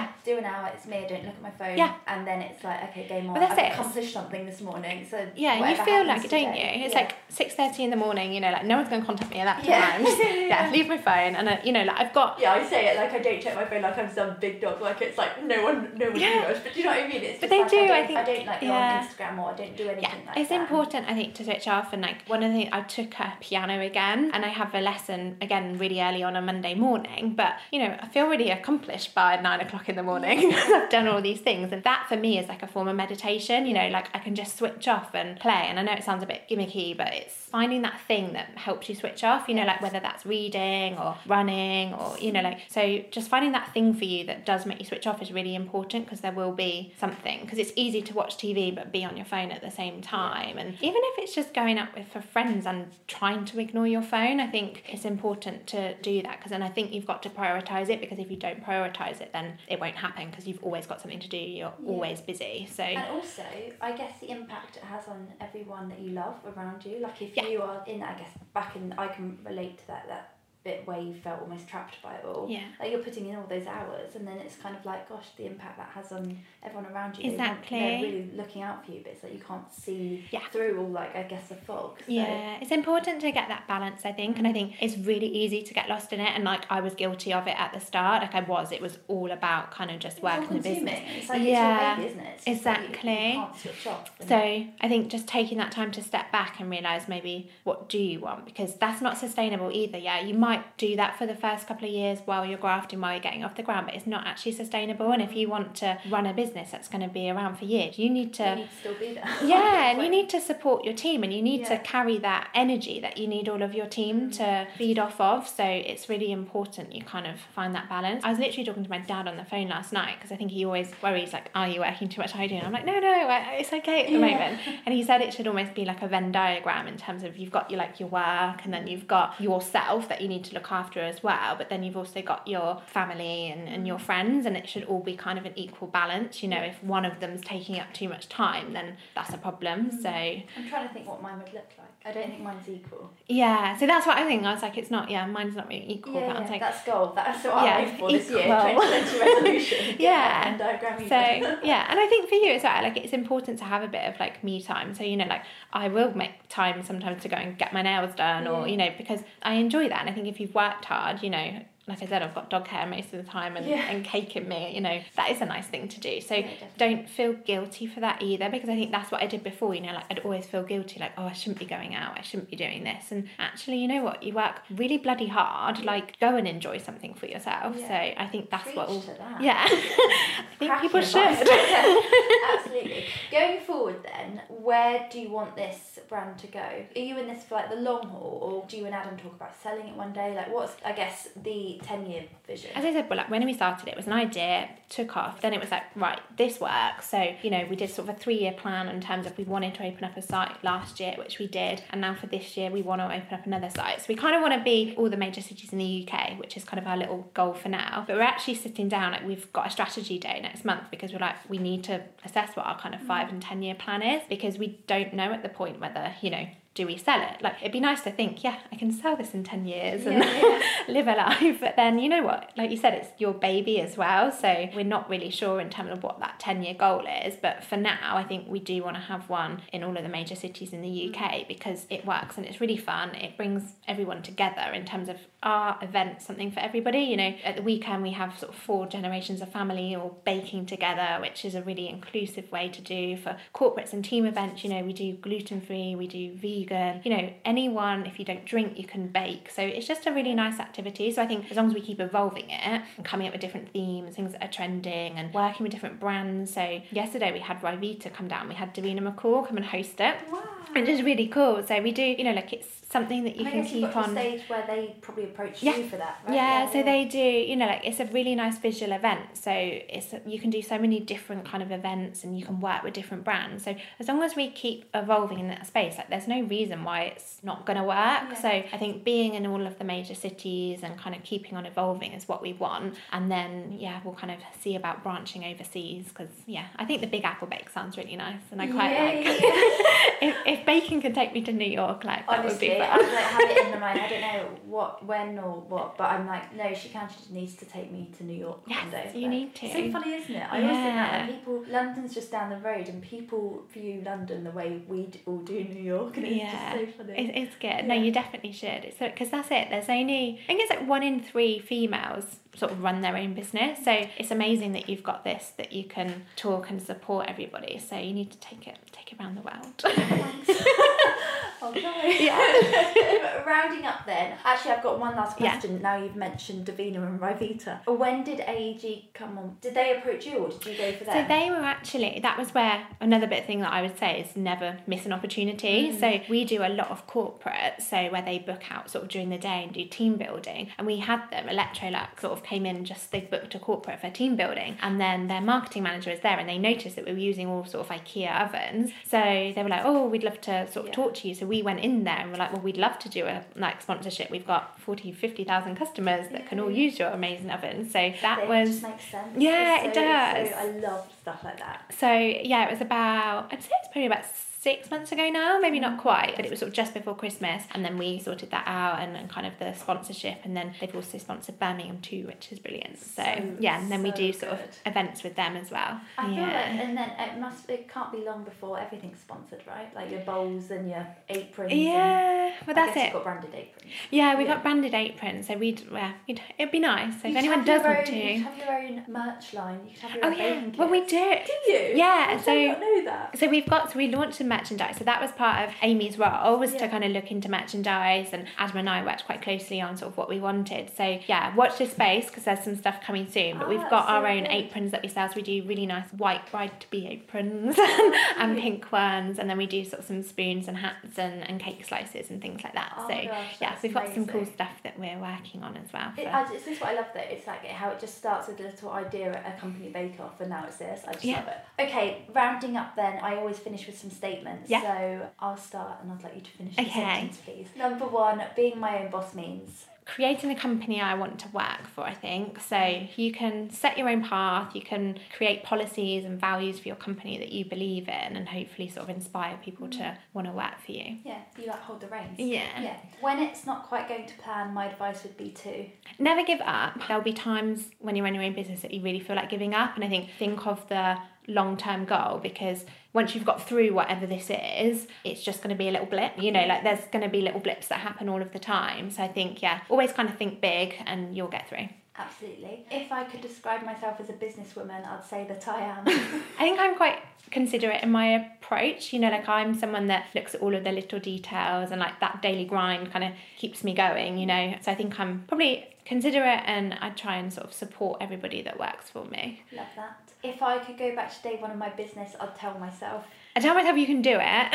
up, do an hour, it's me, I don't look at my phone, and then it's like, okay, game on, I've accomplished something this morning. So you feel like it, don't you? It's like 6:30 in the morning, you know, like, no one's going to contact me at that time. Leave my phone, and you know, like, I've got I say it like I don't check my phone, like I'm some big dog, like it's like no one knows, but do you know what I mean? It's but they do, I don't go on Instagram, or I don't do anything like that. It's important, I think, to switch off. And like one of the things, I took up piano again, and I have a lesson again really early on a Monday morning, but you know, I feel really accomplished by 9 o'clock in the morning because I've done all these things, and that for me is like a form of meditation, you know, like I can just switch off and play. And I know it sounds a bit gimmicky, but it's finding that thing that helps you switch off, you know, like whether that's reading or running or, you know, like, so just finding that thing for you that does make you switch off is really important, because there will be something, because it's easy to watch TV but be on your phone at the same time. And even if it's just going out with for friends and trying to ignore your phone, I think it's important to do that, because then I think you've got to prioritise it, because if you don't prioritise it, then it won't happen, because you've always got something to do, you're always busy. So, and also I guess the impact it has on everyone that you love around you, like if you are in, I guess back in, I can relate to that bit where you felt almost trapped by it all. Yeah. Like you're putting in all those hours, and then it's kind of like, gosh, the impact that has on everyone around you. Exactly. They're really looking out for you, but it's like you can't see through all, like, I guess, the fog. So. Yeah, it's important to get that balance, I think, and I think it's really easy to get lost in it, and like I was guilty of it at the start. Like I was, it was all about kind of just work and the business. It's like it's your baby, isn't it? It's exactly. Like you can't switch off. So I think just taking that time to step back and realise maybe what do you want, because that's not sustainable either. Yeah, you might do that for the first couple of years while you're grafting, while you're getting off the ground, but it's not actually sustainable. And if you want to run a business that's going to be around for years, you need to still be there. Yeah, and you need to support your team, and you need to carry that energy that you need all of your team to feed off of. So it's really important you kind of find that balance. I was literally talking to my dad on the phone last night, because I think he always worries, like, are you working too much? How are you doing? I'm like, no, it's okay at the moment. And he said it should almost be like a Venn diagram, in terms of you've got your, like, your work, and then you've got yourself that you need to look after as well, but then you've also got your family and your friends, and it should all be kind of an equal balance, you know. If one of them's taking up too much time, then that's a problem. So I'm trying to think what mine would look like. I don't think mine's equal. Yeah, so that's what I think. I was like, it's not, mine's not really equal. Yeah, but I was like, that's gold. That's what I'm aiming for this year, 2020 resolution. Yeah. So, and I think for you as well, like, it's important to have a bit of, like, me time. So, you know, like, I will make time sometimes to go and get my nails done, or, you know, because I enjoy that. And I think if you've worked hard, you know, like I said, I've got dog hair most of the time and cake in me, you know, that is a nice thing to do. So don't feel guilty for that either, because I think that's what I did before, you know, like I'd always feel guilty, like, oh, I shouldn't be going out, I shouldn't be doing this. And actually, you know what, you work really bloody hard, like go and enjoy something for yourself. Yeah. So I think that's I think people should. Absolutely. Going forward then, where do you want this brand to go? Are you in this for like the long haul, or do you and Adam talk about selling it one day? Like what's, I guess, the 10-year vision? As I said, well, like when we started, it was an idea, took off, then it was like, right, this works. So, you know, we did sort of a 3-year plan in terms of we wanted to open up a site last year, which we did, and now for this year we want to open up another site. So we kind of want to be all the major cities in the UK, which is kind of our little goal for now. But we're actually sitting down, like we've got a strategy day next month, because we're like, we need to assess what our kind of 5 and 10-year plan is, because we don't know at the point whether, you know, do we sell it? Like, it'd be nice to think, yeah, I can sell this in 10 years and live a life. But then, you know what? Like you said, it's your baby as well. So we're not really sure in terms of what that 10-year goal is. But for now, I think we do want to have one in all of the major cities in the UK, because it works and it's really fun. It brings everyone together in terms of our event, something for everybody. You know, at the weekend, we have sort of 4 generations of family all baking together, which is a really inclusive way to do for corporates and team events. You know, we do gluten-free, we do vegan. You know, anyone, if you don't drink, you can bake. So it's just a really nice activity. So I think as long as we keep evolving it and coming up with different themes, things that are trending, and working with different brands. So yesterday we had Rivita come down, we had Davina McCall come and host it. Wow. Which is really cool. So we do, you know, like it's something that you can keep on. Stage where they probably approach you for that, right? Yeah, so they do, you know, like it's a really nice visual event. So it's, you can do so many different kind of events, and you can work with different brands. So as long as we keep evolving in that space, like there's no reason why it's not going to work. So I think being in all of the major cities and kind of keeping on evolving is what we want. And then, yeah, we'll kind of see about branching overseas, because, yeah, I think the Big Apple Bake sounds really nice, and I quite like if baking can take me to New York, like, honestly, that would be fun. I like, have it in my mind, I don't know what, when or what, but I'm like, no, she can, she just needs to take me to New York. Yes, you need to. It's so funny, isn't it? I always think that, like, people, London's just down the road, and people view London the way we all do New York, and Yeah, it's so funny. It's good. Yeah. No, you definitely should. It's because that's it. There's only, I think it's like 1 in 3 females sort of run their own business. So it's amazing that you've got this, that you can talk and support everybody. So you need to take it around the world. Okay. Yeah. Rounding up then, actually I've got one last question. Yeah. Now you've mentioned Davina and Rivita. When did AEG come on? Did they approach you or did you go for them? So they were actually, that was where another bit thing that I would say is never miss an opportunity. Mm. So we do a lot of corporate, so where they book out sort of during the day and do team building. And we had them, Electrolux sort of came in, just they booked a corporate for team building. And then their marketing manager was there and they noticed that we were using all sort of IKEA ovens. So they were like, oh, we'd love to sort of talk to you. So we went in there and we're like, well, we'd love to do a like sponsorship. We've got 40, 50,000 customers that can all use your amazing oven. So that was... It just makes sense. Yeah, so, it does. So I love stuff like that. So yeah, it was about, I'd say it's probably about 6 months ago now, maybe not quite, but it was sort of just before Christmas, and then we sorted that out and kind of the sponsorship, and then they've also sponsored Birmingham too, which is brilliant. So yeah, and then so we do sort of events with them as well. I feel like, and then it can't be long before everything's sponsored, right? Like your bowls and your aprons. Yeah, well that's it. You got branded aprons. Yeah, we got branded aprons, so we'd it'd be nice. So if anyone does want to, you could have your own merch line. You could have your own. Baking kit. Well, we do. Do you? Yeah. So I know that. So we launched a merchandise. So that was part of Amy's role, was to kind of look into merchandise, and Adam and I worked quite closely on sort of what we wanted. So yeah, watch this space because there's some stuff coming soon, but we've got our own aprons that we sell. So we do really nice white bride-to-be aprons and pink ones, and then we do sort of some spoons and hats and cake slices and things like that. So yeah, so we've got some cool stuff that we're working on as well. It's just what I love, though. It's like how it just starts with a little idea at a company bake-off and now it's this. I just love it. Okay, rounding up then, I always finish with some statements. Yeah. So I'll start and I'd like you to finish the sentence, please. Number 1, being my own boss means... creating the company I want to work for, I think. So you can set your own path, you can create policies and values for your company that you believe in, and hopefully sort of inspire people to want to work for you. Yeah, you like hold the reins. Yeah. Yeah. When it's not quite going to plan, my advice would be to... never give up. There'll be times when you run your own business that you really feel like giving up, and I think of the long-term goal, because once you've got through whatever this is, it's just going to be a little blip, you know, like there's going to be little blips that happen all of the time. So I think, yeah, always kind of think big and you'll get through. Absolutely. If I could describe myself as a businesswoman, I'd say that I am. I think I'm quite considerate in my approach, you know, like I'm someone that looks at all of the little details, and like that daily grind kind of keeps me going, you know. So I think I'm probably considerate, and I try and sort of support everybody that works for me. Love that. If I could go back to day 1 of my business, I tell myself you can do it.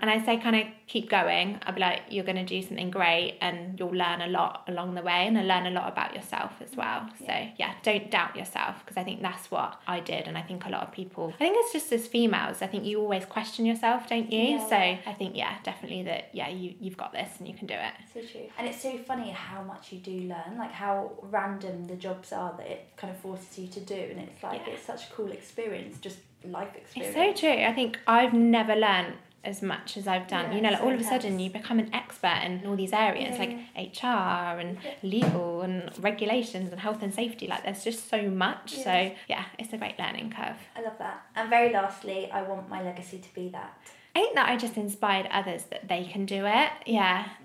And I say kind of keep going. I'll be like, you're going to do something great and you'll learn a lot along the way, and I learn a lot about yourself as well. Yeah. So yeah, don't doubt yourself, because I think that's what I did, and I think a lot of people, I think it's just as females, I think you always question yourself, don't you? Yeah. So I think definitely that you've got this and you can do it. So true. And it's so funny how much you do learn, like how random the jobs are that it kind of forces you to do, and it's like it's such a cool experience, just life experience. It's so true. I think I've never learned as much as I've done, you know, like all of a sudden you become an expert in all these areas, like HR and legal and regulations and health and safety, like there's just so much. So yeah, it's a great learning curve. I love that. And very lastly, I want my legacy to be that I think that I just inspired others that they can do it.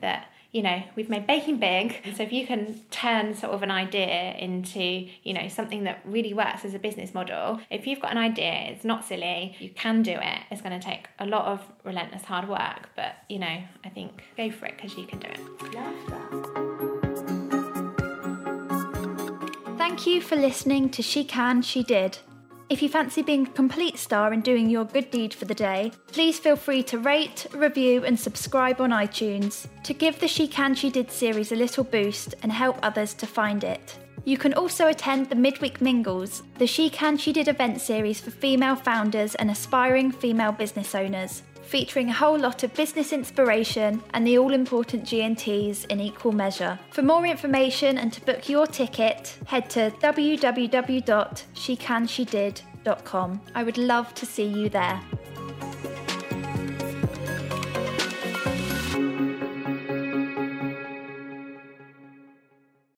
That, you know, we've made baking big, so if you can turn sort of an idea into, you know, something that really works as a business model, if you've got an idea, it's not silly, you can do it. It's going to take a lot of relentless hard work, but, you know, I think go for it, because you can do it. Love that. Thank you for listening to She Can, She Did. If you fancy being a complete star and doing your good deed for the day, please feel free to rate, review and subscribe on iTunes to give the She Can She Did series a little boost and help others to find it. You can also attend the Midweek Mingles, the She Can She Did event series for female founders and aspiring female business owners, featuring a whole lot of business inspiration and the all-important G&Ts in equal measure. For more information and to book your ticket, head to www.shecanshedid.com. I would love to see you there.